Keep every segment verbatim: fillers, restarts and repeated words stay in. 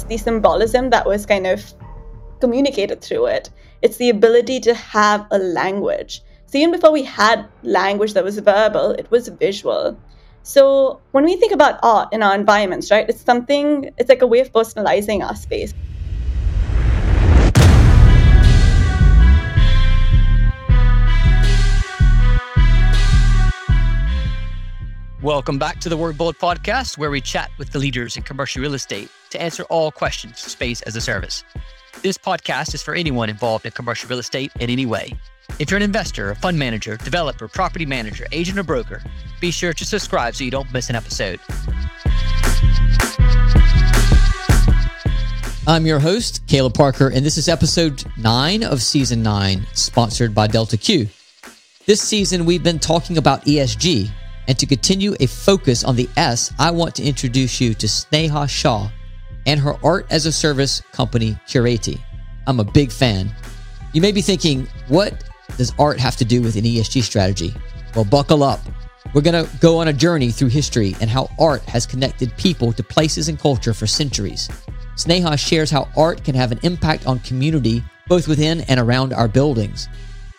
it's the symbolism that was kind of communicated through it. It's the ability to have a language. So even before we had language that was verbal, it was visual. So when we think about art in our environments, right, it's something, it's like a way of personalizing our space. Welcome back to the Word Bold podcast, where we chat with the leaders in commercial real estate to answer all questions for space as a service. This podcast is for anyone involved in commercial real estate in any way. If you're an investor, a fund manager, developer, property manager, agent, or broker, be sure to subscribe so you don't miss an episode. I'm your host, Caleb Parker, and this is episode nine of season nine, sponsored by Delta Q. This season, we've been talking about E S G. And to continue a focus on the S, I want to introduce you to Sneha Shah and her art as a service company, Curaty. I'm a big fan. You may be thinking, what does art have to do with an E S G strategy? Well, buckle up. We're going to go on a journey through history and how art has connected people to places and culture for centuries. Sneha shares how art can have an impact on community, both within and around our buildings.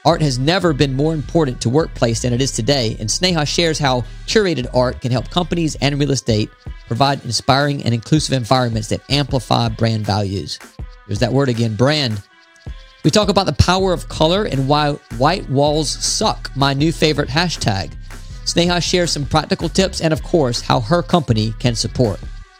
Art has never been more important to workplace than it is today, and Sneha shares how curated art can help companies and real estate provide inspiring and inclusive environments that amplify brand values. There's that word again, brand. We talk about the power of color and why white walls suck, my new favorite hashtag. Sneha shares some practical tips and, of course, how her company can support.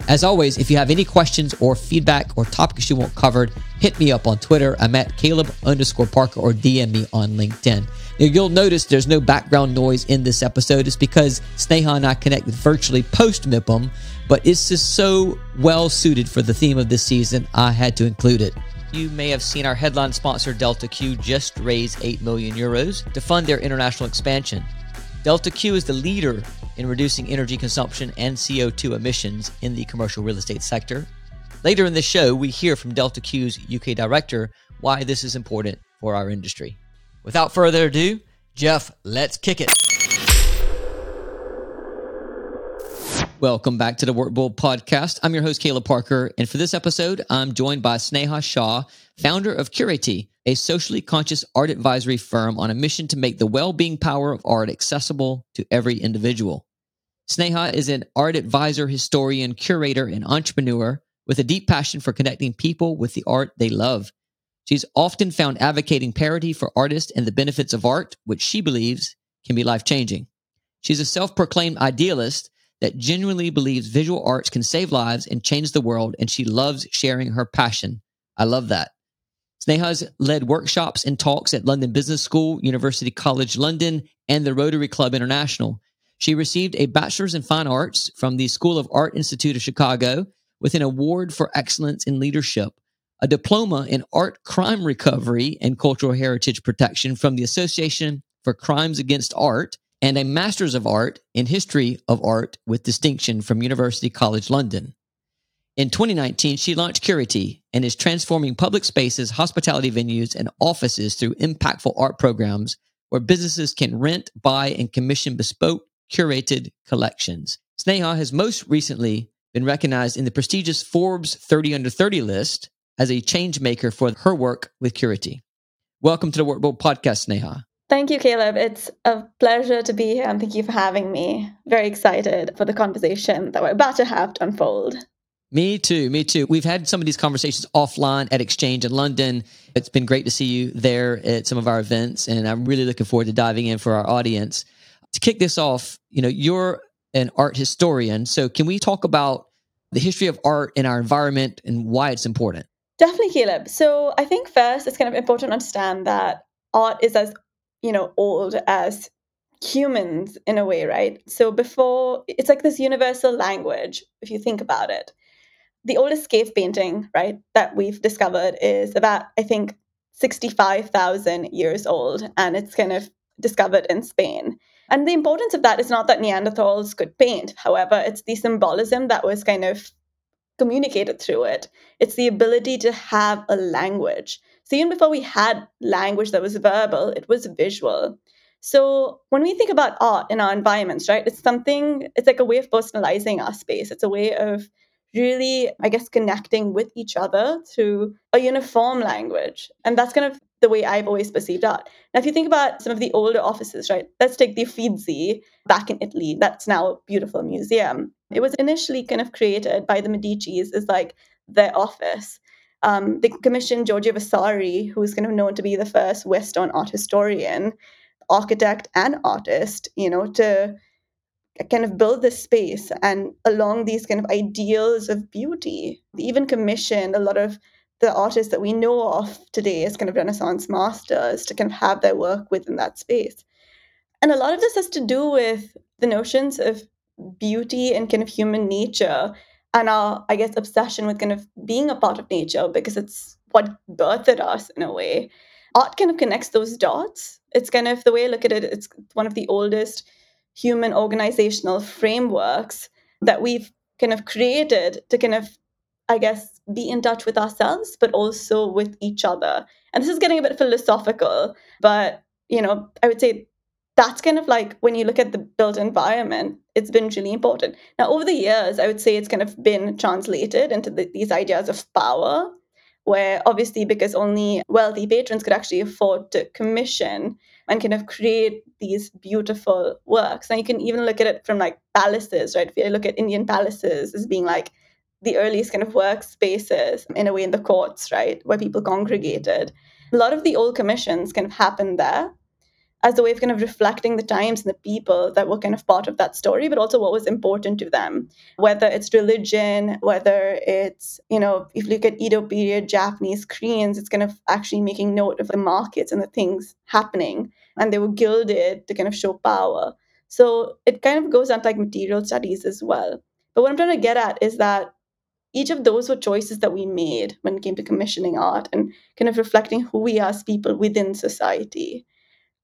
As always, if you have any questions or feedback or topics you want covered, hit me up on Twitter. I'm at Caleb underscore Parker or D M me on LinkedIn. Now, you'll notice there's no background noise in this episode. It's because Sneha and I connected virtually post-M I P M, but it's just so well suited for the theme of this season, I had to include it. You may have seen our headline sponsor, Delta Q, just raise eight million euros to fund their international expansion. Delta Q is the leader in reducing energy consumption and C O two emissions in the commercial real estate sector. Later in the show, we hear from Delta Q's U K director why this is important for our industry. Without further ado, Jeff, let's kick it. Welcome back to the Word Bold podcast. I'm your host, Caleb Parker, and for this episode, I'm joined by Sneha Shah, founder of Curaty, a socially conscious art advisory firm on a mission to make the well-being power of art accessible to every individual. Sneha is an art advisor, historian, curator, and entrepreneur with a deep passion for connecting people with the art they love. She's often found advocating parity for artists and the benefits of art, which she believes can be life-changing. She's a self-proclaimed idealist that genuinely believes visual arts can save lives and change the world, and she loves sharing her passion. I love that. Sneha's led workshops and talks at London Business School, University College London, and the Rotary Club International. She received a Bachelor's in Fine Arts from the School of Art Institute of Chicago with an award for excellence in leadership, a diploma in art crime recovery and cultural heritage protection from the Association for Crimes Against Art, and a Master's of Art in History of Art with distinction from University College London. In twenty nineteen, she launched Curaty and is transforming public spaces, hospitality venues, and offices through impactful art programs where businesses can rent, buy, and commission bespoke, curated collections. Sneha has most recently been recognized in the prestigious Forbes thirty under thirty list as a change maker for her work with Curaty. Welcome to the Word Bold podcast, Sneha. Thank you, Caleb. It's a pleasure to be here, and thank you for having me. Very excited for the conversation that we're about to have to unfold. Me too, me too. We've had some of these conversations offline at Exchange in London. It's been great to see you there at some of our events, and I'm really looking forward to diving in for our audience. To kick this off, you know, you're an art historian, so can we talk about the history of art in our environment and why it's important? Definitely, Caleb. So I think first, it's kind of important to understand that art is as you know, old as humans in a way, right? So before, it's like this universal language, if you think about it. The oldest cave painting, right, that we've discovered is about, I think, sixty-five thousand years old, and it's kind of discovered in Spain. And the importance of that is not that Neanderthals could paint. However, it's the symbolism that was kind of communicated through it. It's the ability to have a language. So even before we had language that was verbal, it was visual. So when we think about art in our environments, right, it's something, it's like a way of personalizing our space. It's a way of really, I guess, connecting with each other to a uniform language. And that's kind of the way I've always perceived art. Now, if you think about some of the older offices, right? Let's take the Uffizi back in Italy. That's now a beautiful museum. It was initially kind of created by the Medicis as like their office. Um, they commissioned Giorgio Vasari, who is kind of known to be the first Western art historian, architect and artist, you know, to kind of build this space and along these kind of ideals of beauty. They even commissioned a lot of the artists that we know of today as kind of Renaissance masters to kind of have their work within that space. And a lot of this has to do with the notions of beauty and kind of human nature and our, I guess, obsession with kind of being a part of nature because it's what birthed us in a way. Art kind of connects those dots. It's kind of, the way I look at it, it's one of the oldest human organizational frameworks that we've kind of created to kind of, I guess, be in touch with ourselves, but also with each other. And this is getting a bit philosophical, but, you know, I would say that's kind of like when you look at the built environment, it's been really important. Now, over the years, I would say it's kind of been translated into the, these ideas of power, where obviously because only wealthy patrons could actually afford to commission and kind of create these beautiful works. And you can even look at it from like palaces, right? If you look at Indian palaces as being like the earliest kind of workspaces, in a way, in the courts, right, where people congregated. A lot of the old commissions kind of happened there as a way of kind of reflecting the times and the people that were kind of part of that story, but also what was important to them, whether it's religion, whether it's, you know, if you look at Edo period Japanese Koreans, it's kind of actually making note of the markets and the things happening, and they were gilded to kind of show power. So it kind of goes on to like material studies as well. But what I'm trying to get at is that each of those were choices that we made when it came to commissioning art and kind of reflecting who we are as people within society.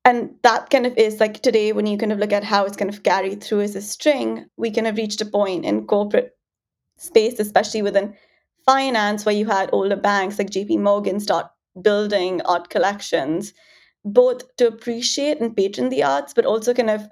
And that kind of is like today, when you kind of look at how it's kind of carried through as a string, we kind of reached a point in corporate space, especially within finance, where you had older banks like J P Morgan start building art collections, both to appreciate and patron the arts, but also kind of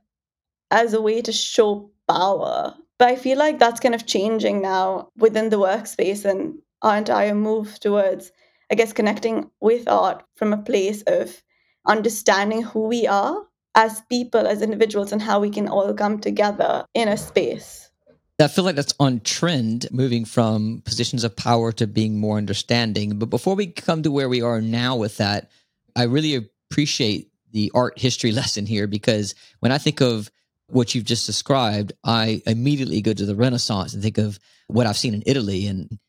as a way to show power. But I feel like that's kind of changing now within the workspace and our entire move towards, I guess, connecting with art from a place of understanding who we are as people, as individuals, and how we can all come together in a space. I feel like that's on trend, moving from positions of power to being more understanding. But before we come to where we are now with that, I really appreciate the art history lesson here, because when I think of what you've just described, I immediately go to the Renaissance and think of what I've seen in Italy and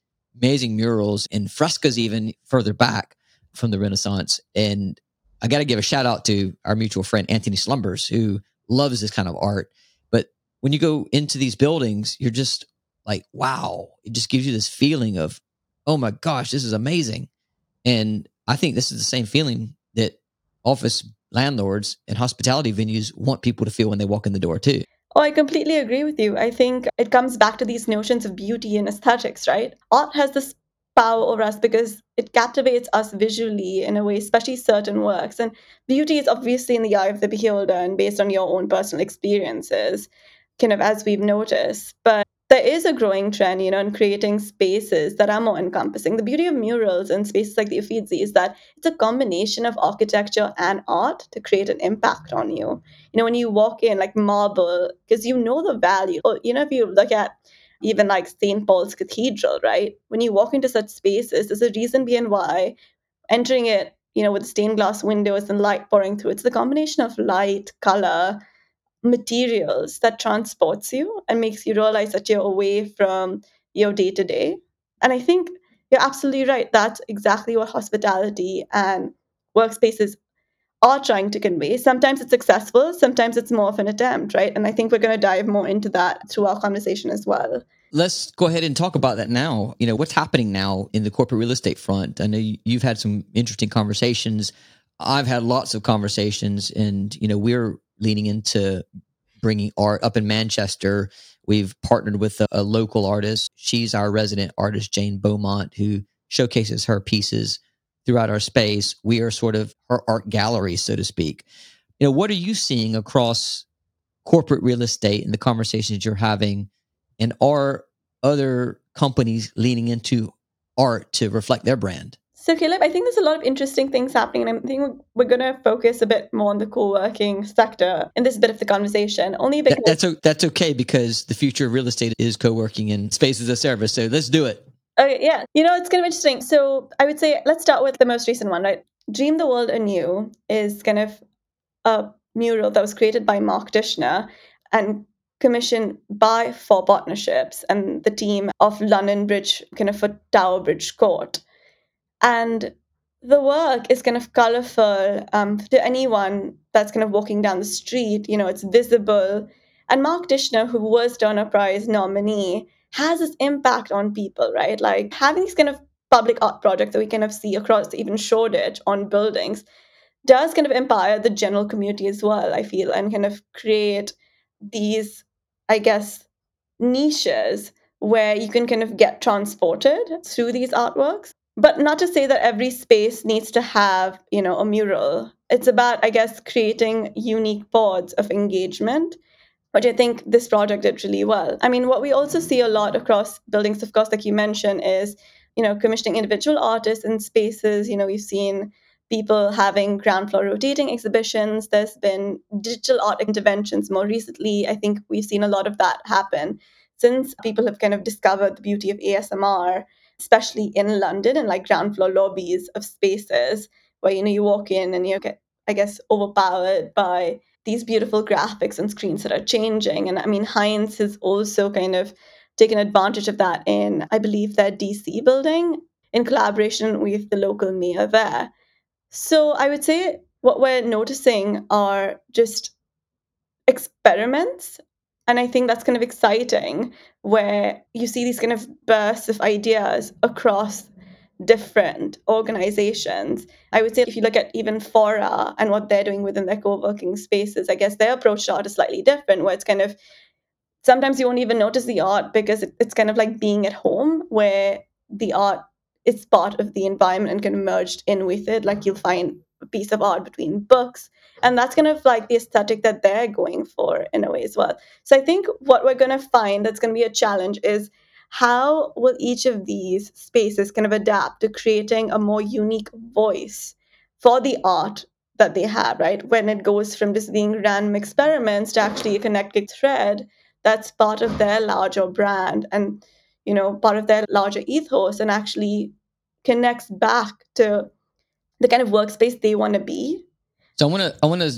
amazing murals and frescoes even further back from the Renaissance. And I got to give a shout out to our mutual friend, Anthony Slumbers, who loves this kind of art. But when you go into these buildings, you're just like, wow, it just gives you this feeling of, oh my gosh, this is amazing. And I think this is the same feeling that office landlords and hospitality venues want people to feel when they walk in the door too. Oh, I completely agree with you. I think it comes back to these notions of beauty and aesthetics, right? Art has this power over us because it captivates us visually in a way, especially certain works. And beauty is obviously in the eye of the beholder and based on your own personal experiences, kind of as we've noticed. But there is a growing trend, you know, in creating spaces that are more encompassing. The beauty of murals and spaces like the Uffizi is that it's a combination of architecture and art to create an impact on you. You know, when you walk in, like marble, because you know the value. Or, you know, if you look at even like Saint Paul's Cathedral, right? When you walk into such spaces, there's a reason behind why entering it, you know, with stained glass windows and light pouring through. It's the combination of light, color, materials that transports you and makes you realize that you're away from your day-to-day. And I think you're absolutely right. That's exactly what hospitality and workspaces are trying to convey. Sometimes it's successful, sometimes it's more of an attempt, right? And I think we're going to dive more into that through our conversation as well. Let's go ahead and talk about that now. You know, what's happening now in the corporate real estate front? I know you've had some interesting conversations. I've had lots of conversations, and, you know, we're leaning into bringing art up in Manchester. We've partnered with a, a local artist. She's our resident artist, Jane Beaumont, who showcases her pieces throughout our space. We are sort of her art gallery, so to speak. You know, what are you seeing across corporate real estate and the conversations you're having? And are other companies leaning into art to reflect their brand? So Caleb, I think there's a lot of interesting things happening, and I think we're going to focus a bit more on the co-working sector in this bit of the conversation. Only because that's o- that's okay because the future of real estate is co-working and space as a service. So let's do it. Okay, yeah, you know it's going to be interesting. So I would say let's start with the most recent one, right? Dream the World Anew is kind of a mural that was created by Mark Dishner and commissioned by Four Partnerships and the team of London Bridge, kind of for Tower Bridge Court. And the work is kind of colorful um, to anyone that's kind of walking down the street. You know, it's visible. And Mark Dishner, who was Turner Prize nominee, has this impact on people, right? Like having these kind of public art projects that we kind of see across even Shoreditch on buildings does kind of empower the general community as well, I feel, and kind of create these, I guess, niches where you can kind of get transported through these artworks. But not to say that every space needs to have, you know, a mural. It's about, I guess, creating unique pods of engagement, which I think this project did really well. I mean, what we also see a lot across buildings, of course, like you mentioned, is, you know, commissioning individual artists in spaces. You know, we've seen people having ground floor rotating exhibitions. There's been digital art interventions more recently. I think we've seen a lot of that happen since people have kind of discovered the beauty of A S M R, especially in London and like ground floor lobbies of spaces where, you know, you walk in and you get, I guess, overpowered by these beautiful graphics and screens that are changing. And I mean, Hines has also kind of taken advantage of that in, I believe, their D C building in collaboration with the local mayor there. So I would say what we're noticing are just experiments. And I think that's kind of exciting where you see these kind of bursts of ideas across different organizations. I would say if you look at even Fora and what they're doing within their co-working spaces, I guess their approach to art is slightly different, where it's kind of sometimes you won't even notice the art because it, it's kind of like being at home where the art is part of the environment and kind of merged in with it. Like you'll find a piece of art between books. And that's kind of like the aesthetic that they're going for in a way as well. So I think what we're going to find that's going to be a challenge is how will each of these spaces kind of adapt to creating a more unique voice for the art that they have, right? When it goes from just being random experiments to actually a connected thread that's part of their larger brand and, you know, part of their larger ethos and actually connects back to the kind of workspace they want to be. So I want to I want to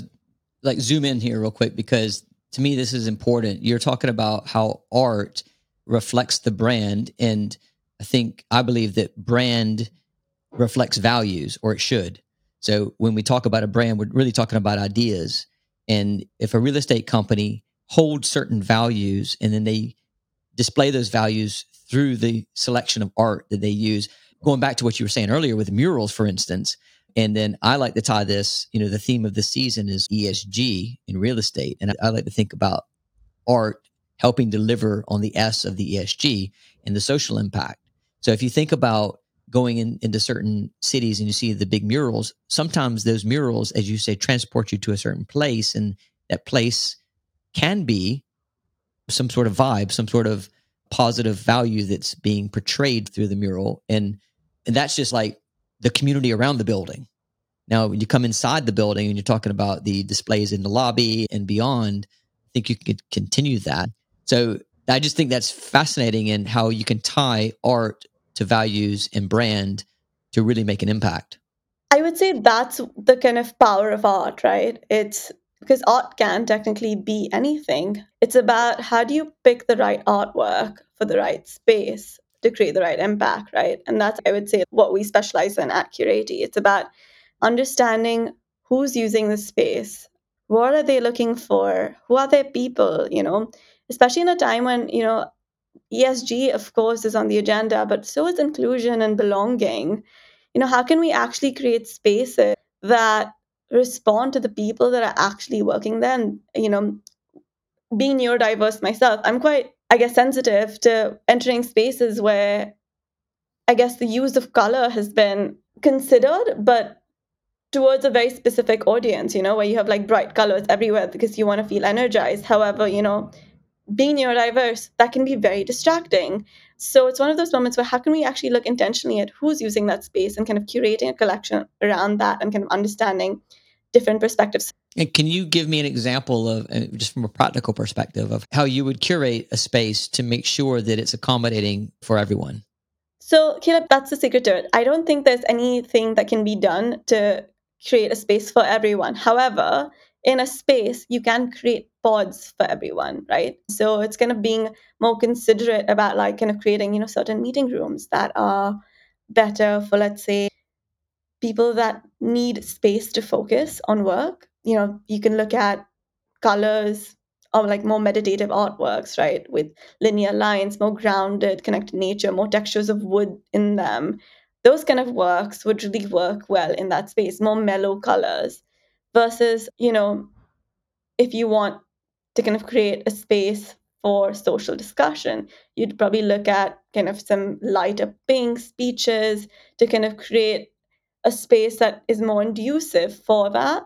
like zoom in here real quick because to me this is important. You're talking about how art reflects the brand, and I think I believe that brand reflects values, or it should. So when we talk about a brand, we're really talking about ideas. And if a real estate company holds certain values and then they display those values through the selection of art that they use, going back to what you were saying earlier with murals, for instance. And then I like to tie this, you know, the theme of this season is E S G in real estate. And I like to think about art helping deliver on the S of the E S G and the social impact. So if you think about going in, into certain cities and you see the big murals, sometimes those murals, as you say, transport you to a certain place. And that place can be some sort of vibe, some sort of positive value that's being portrayed through the mural. And, and that's just like the community around the building. Now, when you come inside the building and you're talking about the displays in the lobby and beyond, I think you could continue that. So I just think that's fascinating in how you can tie art to values and brand to really make an impact. I would say that's the kind of power of art, right? It's because art can technically be anything. It's about how do you pick the right artwork for the right space to create the right impact, right? And that's, I would say, what we specialize in at Curaty. It's about understanding who's using the space, what are they looking for, who are their people, you know, especially in a time when, you know, E S G, of course, is on the agenda, but so is inclusion and belonging. You know, how can we actually create spaces that respond to the people that are actually working there? And, you know, being neurodiverse myself, I'm quite, I guess, sensitive to entering spaces where I guess the use of color has been considered, but towards a very specific audience, you know, where you have like bright colors everywhere because you want to feel energized. However, you know, being neurodiverse, that can be very distracting. So it's one of those moments where how can we actually look intentionally at who's using that space and kind of curating a collection around that and kind of understanding different perspectives. And can you give me an example of, just from a practical perspective, of how you would curate a space to make sure that it's accommodating for everyone? So, Caleb, that's the secret to it. I don't think there's anything that can be done to create a space for everyone. However, in a space, you can create pods for everyone, right? So it's kind of being more considerate about like kind of creating, you know, certain meeting rooms that are better for, let's say, people that need space to focus on work. You know, you can look at colors or like more meditative artworks, right? With linear lines, more grounded, connected nature, more textures of wood in them. Those kind of works would really work well in that space, more mellow colors. Versus, you know, if you want to kind of create a space for social discussion, you'd probably look at kind of some lighter pink speeches to kind of create a space that is more inducive for that.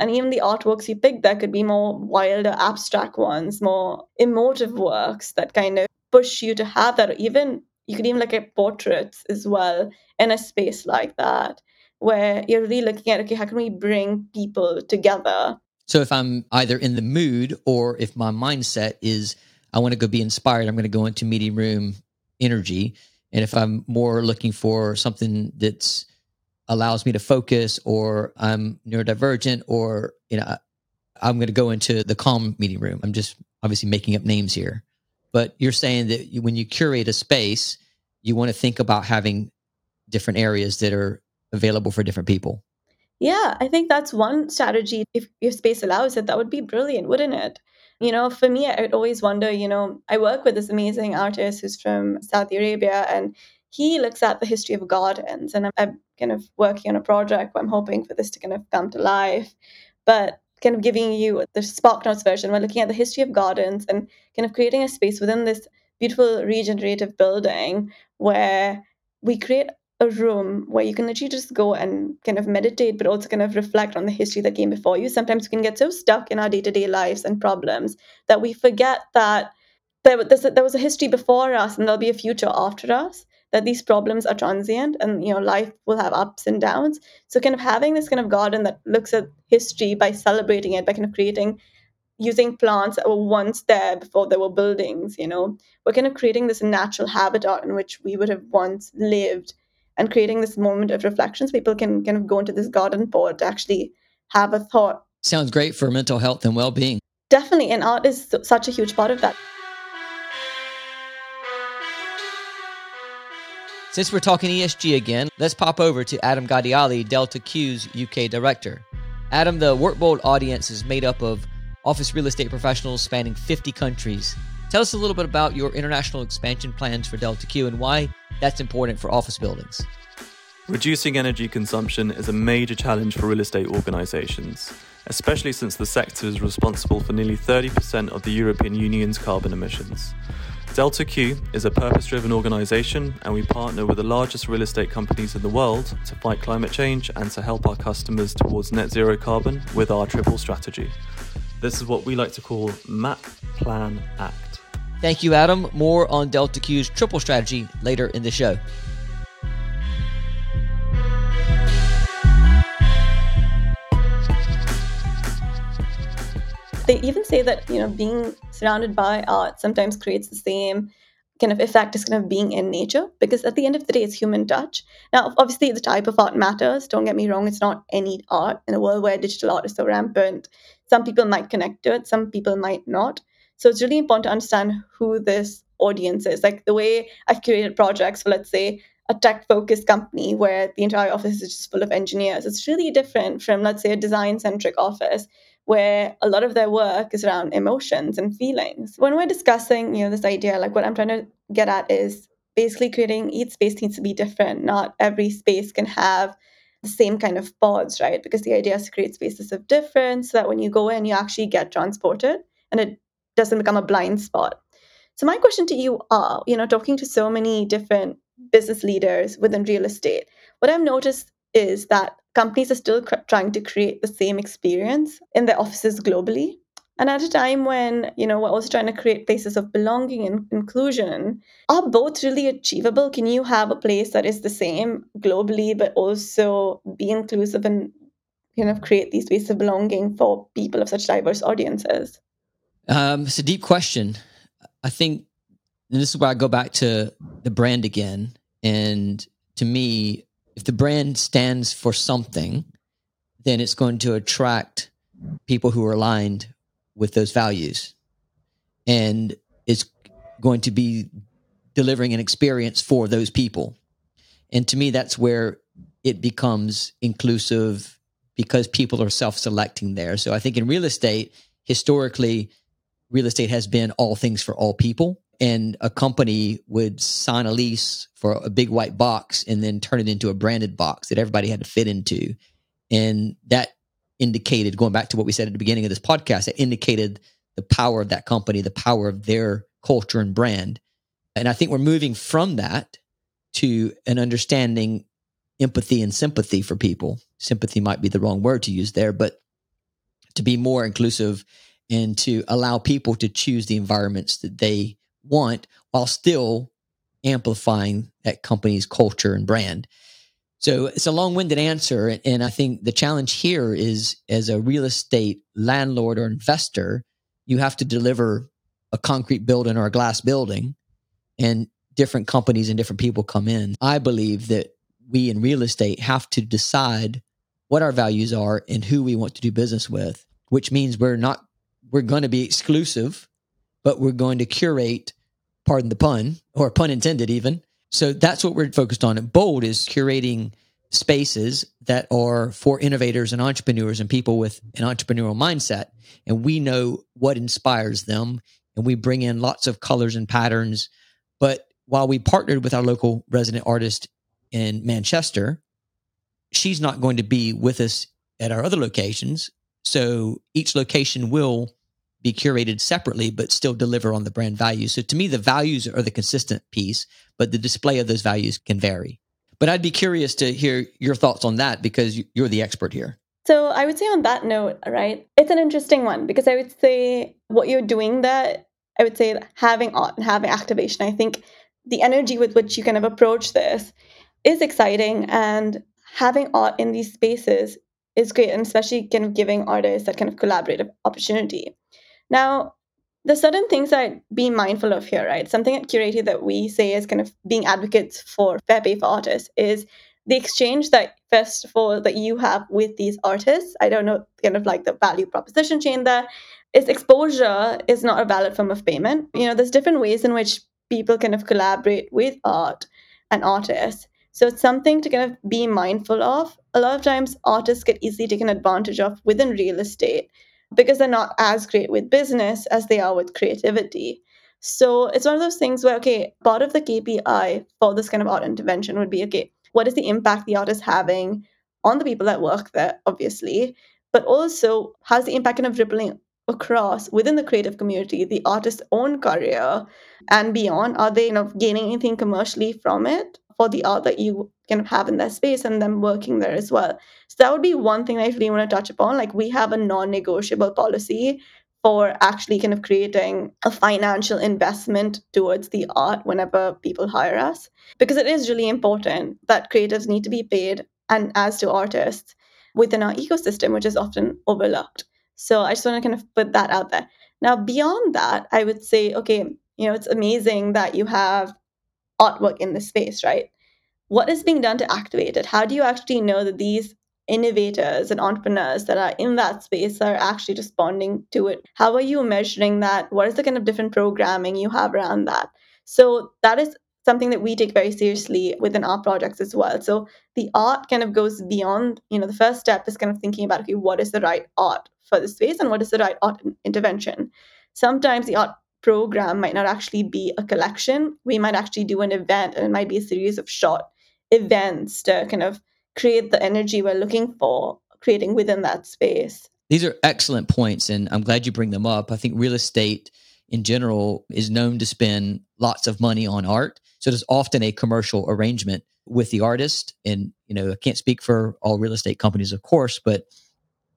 And even the artworks you pick there could be more wilder, abstract ones, more emotive works that kind of push you to have that. Or even you could even look at portraits as well in a space like that, where you're really looking at, okay, how can we bring people together? So if I'm either in the mood or if my mindset is, I want to go be inspired, I'm going to go into meeting room energy. And if I'm more looking for something that's allows me to focus, or I'm neurodivergent, or, you know, I'm going to go into the calm meeting room. I'm just obviously making up names here. But you're saying that you, when you curate a space, you want to think about having different areas that are available for different people. Yeah, I think that's one strategy. If your space allows it, that would be brilliant, wouldn't it? You know, for me, I'd always wonder, you know, I work with this amazing artist who's from Saudi Arabia, and he looks at the history of gardens, and I'm, I'm kind of working on a project where I'm hoping for this to kind of come to life. But kind of giving you the SparkNotes version, we're looking at the history of gardens and kind of creating a space within this beautiful regenerative building where we create a room where you can literally just go and kind of meditate, but also kind of reflect on the history that came before you. Sometimes we can get so stuck in our day-to-day lives and problems that we forget that there, there was a history before us and there'll be a future after us, that these problems are transient and, you know, life will have ups and downs. So kind of having this kind of garden that looks at history by celebrating it, by kind of creating, using plants that were once there before there were buildings, you know, we're kind of creating this natural habitat in which we would have once lived and creating this moment of reflection so people can kind of go into this garden pod to actually have a thought. Sounds great for mental health and well-being. Definitely. And art is such a huge part of that. Since we're talking E S G again, let's pop over to Adam Gadiyali, Delta Q's U K director. Adam, the WorkBold audience is made up of office real estate professionals spanning fifty countries. Tell us a little bit about your international expansion plans for Delta Q and why that's important for office buildings. Reducing energy consumption is a major challenge for real estate organisations, especially since the sector is responsible for nearly thirty percent of the European Union's carbon emissions. Delta Q is a purpose-driven organisation, and we partner with the largest real estate companies in the world to fight climate change and to help our customers towards net zero carbon with our triple strategy. This is what we like to call Map, Plan, Act. Thank you, Adam. More on Delta Q's triple strategy later in the show. They even say that, you know, being surrounded by art sometimes creates the same kind of effect as kind of being in nature, because at the end of the day, it's human touch. Now, obviously, the type of art matters. Don't get me wrong. It's not any art. In a world where digital art is so rampant, some people might connect to it. Some people might not. So it's really important to understand who this audience is. Like the way I've curated projects for, let's say, a tech-focused company where the entire office is just full of engineers. It's really different from, let's say, a design-centric office where a lot of their work is around emotions and feelings. When we're discussing, you know, this idea, like what I'm trying to get at is basically creating each space needs to be different. Not every space can have the same kind of pods, right? Because the idea is to create spaces of difference so that when you go in, you actually get transported and it doesn't become a blind spot. So my question to you are, you know, talking to so many different business leaders within real estate, what I've noticed is that companies are still cr- trying to create the same experience in their offices globally. And at a time when, you know, we're also trying to create places of belonging and inclusion, are both really achievable? Can you have a place that is the same globally, but also be inclusive and kind of create these spaces of belonging for people of such diverse audiences? Um, it's a deep question. I think, and this is where I go back to the brand again. And to me, if the brand stands for something, then it's going to attract people who are aligned with those values, and it's going to be delivering an experience for those people. And to me, that's where it becomes inclusive, because people are self-selecting there. So I think in real estate, historically, real estate has been all things for all people, and a company would sign a lease for a big white box and then turn it into a branded box that everybody had to fit into. And that indicated, going back to what we said at the beginning of this podcast, it indicated the power of that company, the power of their culture and brand. And I think we're moving from that to an understanding, empathy and sympathy for people. Sympathy might be the wrong word to use there, but to be more inclusive and to allow people to choose the environments that they want while still amplifying that company's culture and brand. So it's a long-winded answer. And I think the challenge here is, as a real estate landlord or investor, you have to deliver a concrete building or a glass building, and different companies and different people come in. I believe that we in real estate have to decide what our values are and who we want to do business with, which means we're not, we're going to be exclusive, but we're going to curate, pardon the pun, or pun intended even. So that's what we're focused on at Bold, is curating spaces that are for innovators and entrepreneurs and people with an entrepreneurial mindset. And we know what inspires them, and we bring in lots of colors and patterns. But while we partnered with our local resident artist in Manchester, she's not going to be with us at our other locations. So each location will be curated separately, but still deliver on the brand values. So to me, the values are the consistent piece, but the display of those values can vary. But I'd be curious to hear your thoughts on that, because you're the expert here. So I would say on that note, right, it's an interesting one, because I would say what you're doing there, I would say having art and having activation, I think the energy with which you kind of approach this is exciting, and having art in these spaces is great, and especially kind of giving artists that kind of collaborative opportunity. Now, there's certain things I'd be mindful of here, right? Something at Curaty that we say is kind of being advocates for fair pay for artists is the exchange that, first of all, that you have with these artists. I don't know, kind of like the value proposition chain there, is exposure is not a valid form of payment. You know, there's different ways in which people kind of collaborate with art and artists. So it's something to kind of be mindful of. A lot of times artists get easily taken advantage of within real estate, because they're not as great with business as they are with creativity. So it's one of those things where, okay, part of the K P I for this kind of art intervention would be, okay, what is the impact the art is having on the people that work there, obviously, but also how's the impact kind of rippling across within the creative community, the artist's own career and beyond? Are they, you know, gaining anything commercially from it for the art that you kind of have in that space and them working there as well? So that would be one thing I really want to touch upon. Like, we have a non-negotiable policy for actually kind of creating a financial investment towards the art whenever people hire us, because it is really important that creatives need to be paid, and as do artists, within our ecosystem, which is often overlooked. So I just want to kind of put that out there. Now, beyond that, I would say, okay, you know, it's amazing that you have artwork in this space, right? What is being done to activate it? How do you actually know that these innovators and entrepreneurs that are in that space are actually responding to it? How are you measuring that? What is the kind of different programming you have around that? So that is something that we take very seriously within our projects as well. So the art kind of goes beyond, you know, the first step is kind of thinking about, okay, what is the right art for the space and what is the right art intervention? Sometimes the art program might not actually be a collection. We might actually do an event, and it might be a series of short events to kind of create the energy we're looking for, creating within that space. These are excellent points, and I'm glad you bring them up. I think real estate in general is known to spend lots of money on art. So there's often a commercial arrangement with the artist. And, you know, I can't speak for all real estate companies, of course, but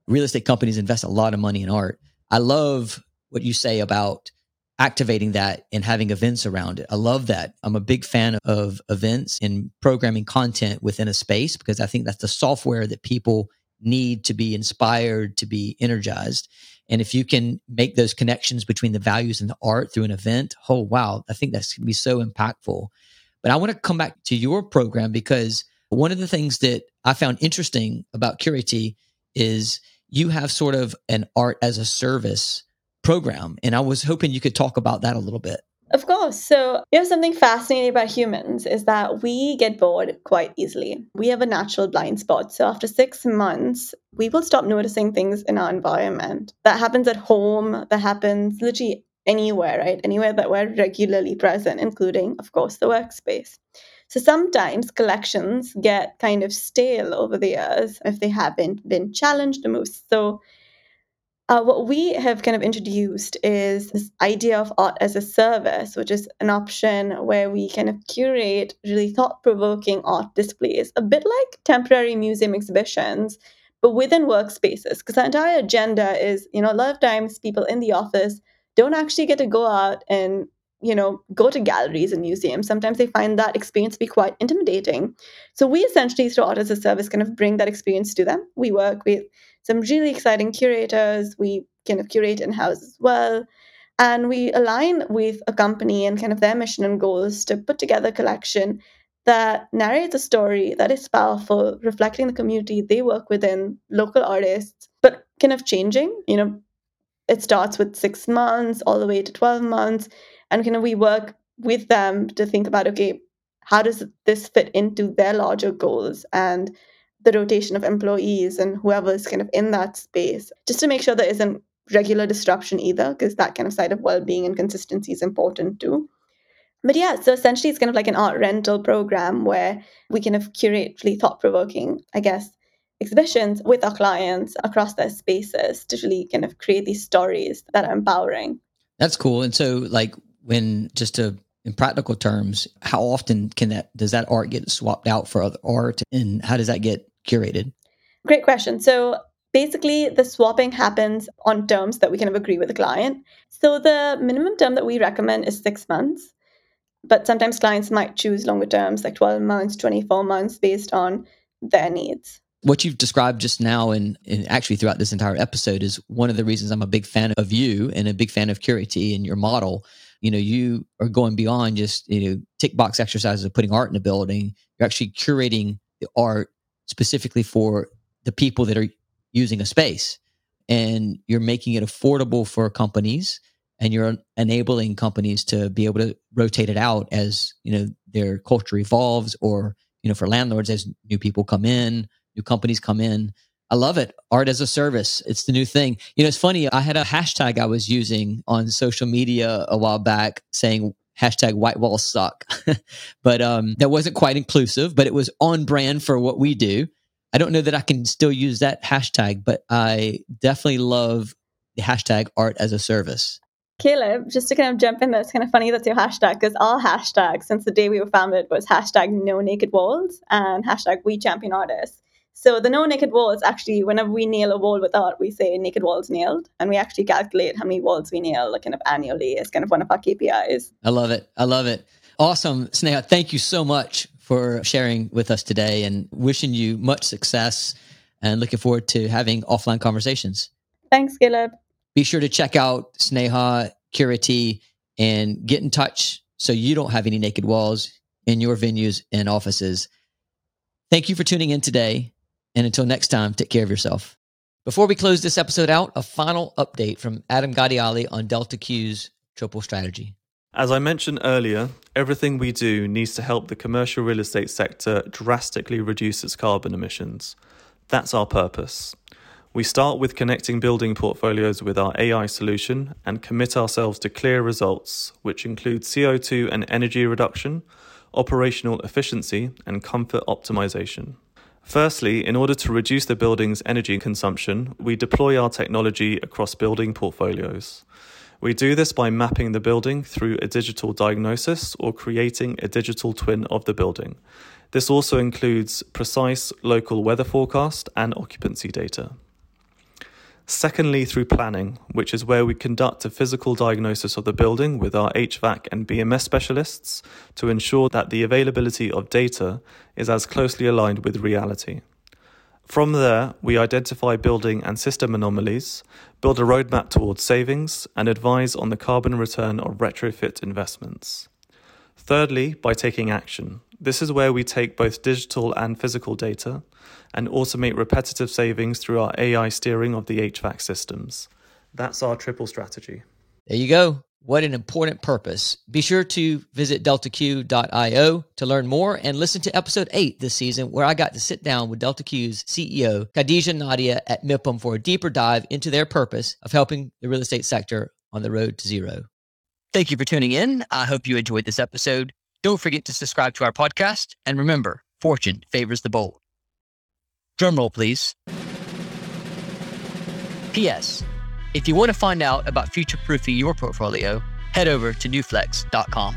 real estate companies invest a lot of money in art. I love what you say about activating that and having events around it. I love that. I'm a big fan of events and programming content within a space, because I think that's the software that people need to be inspired, to be energized. And if you can make those connections between the values and the art through an event, oh, wow, I think that's going to be so impactful. But I want to come back to your program, because one of the things that I found interesting about Curaty is you have sort of an art as a service program. And I was hoping you could talk about that a little bit. Of course. So, you know, something fascinating about humans is that we get bored quite easily. We have a natural blind spot. So after six months, we will stop noticing things in our environment. That happens at home. That happens literally anywhere, right? Anywhere that we're regularly present, including, of course, the workspace. So sometimes collections get kind of stale over the years if they haven't been challenged or moved. So Uh, what we have kind of introduced is this idea of art as a service, which is an option where we kind of curate really thought-provoking art displays, a bit like temporary museum exhibitions, but within workspaces. Because our entire agenda is, you know, a lot of times people in the office don't actually get to go out and, you know, go to galleries and museums. Sometimes they find that experience to be quite intimidating. So we essentially, through art as a service, kind of bring that experience to them. We work with some really exciting curators. We kind of curate in-house as well. And we align with a company and kind of their mission and goals to put together a collection that narrates a story that is powerful, reflecting the community they work within, local artists, but kind of changing. You know, it starts with six months all the way to twelve months. And kind of we work with them to think about, okay, how does this fit into their larger goals and the rotation of employees and whoever's kind of in that space, just to make sure there isn't regular disruption either, because that kind of side of well-being and consistency is important too. But yeah, so essentially it's kind of like an art rental program where we kind of curate really thought-provoking, I guess, exhibitions with our clients across their spaces to really kind of create these stories that are empowering. That's cool. And so like when, just to in practical terms, how often can that, does that art get swapped out for other art, and how does that get curated? Great question. So basically the swapping happens on terms that we kind of agree with the client. So the minimum term that we recommend is six months, but sometimes clients might choose longer terms like twelve months, twenty-four months based on their needs. What you've described just now, and, and actually throughout this entire episode, is one of the reasons I'm a big fan of you and a big fan of Curaty and your model. You know, you are going beyond just, you know, tick box exercises of putting art in a building. You're actually curating the art specifically for the people that are using a space, and you're making it affordable for companies, and you're enabling companies to be able to rotate it out as, you know, their culture evolves, or, you know, for landlords as new people come in, new companies come in. I love it. Art as a service. It's the new thing. You know, it's funny. I had a hashtag I was using on social media a while back saying hashtag white walls suck, but um, that wasn't quite inclusive, but it was on brand for what we do. I don't know that I can still use that hashtag, but I definitely love the hashtag art as a service. Caleb, just to kind of jump in there, it's kind of funny that's your hashtag, because our hashtag since the day we were founded was hashtag no naked walls and hashtag we champion artists. So the no naked walls, actually, whenever we nail a wall with art, we say naked walls nailed. And we actually calculate how many walls we nail like kind of annually as kind of one of our K P Is. I love it. I love it. Awesome. Sneha, thank you so much for sharing with us today, and wishing you much success, and looking forward to having offline conversations. Thanks, Caleb. Be sure to check out Sneha, Curaty, and get in touch so you don't have any naked walls in your venues and offices. Thank you for tuning in today. And until next time, take care of yourself. Before we close this episode out, a final update from Adam Gadiyali on Delta Q's triple strategy. As I mentioned earlier, everything we do needs to help the commercial real estate sector drastically reduce its carbon emissions. That's our purpose. We start with connecting building portfolios with our A I solution and commit ourselves to clear results, which include C O two and energy reduction, operational efficiency, and comfort optimization. Firstly, in order to reduce the building's energy consumption, we deploy our technology across building portfolios. We do this by mapping the building through a digital diagnosis or creating a digital twin of the building. This also includes precise local weather forecast and occupancy data. Secondly, through planning, which is where we conduct a physical diagnosis of the building with our H V A C and B M S specialists to ensure that the availability of data is as closely aligned with reality. From there, we identify building and system anomalies, build a roadmap towards savings, and advise on the carbon return of retrofit investments. Thirdly, by taking action. This is where we take both digital and physical data and automate repetitive savings through our A I steering of the H V A C systems. That's our triple strategy. There you go. What an important purpose. Be sure to visit delta q dot io to learn more and listen to episode eight this season, where I got to sit down with Delta Q's C E O, Khadija Nadia at MIPIM, for a deeper dive into their purpose of helping the real estate sector on the road to zero. Thank you for tuning in. I hope you enjoyed this episode. Don't forget to subscribe to our podcast. And remember, fortune favors the bold. Drumroll, please. P S. If you want to find out about future-proofing your portfolio, head over to newflex dot com.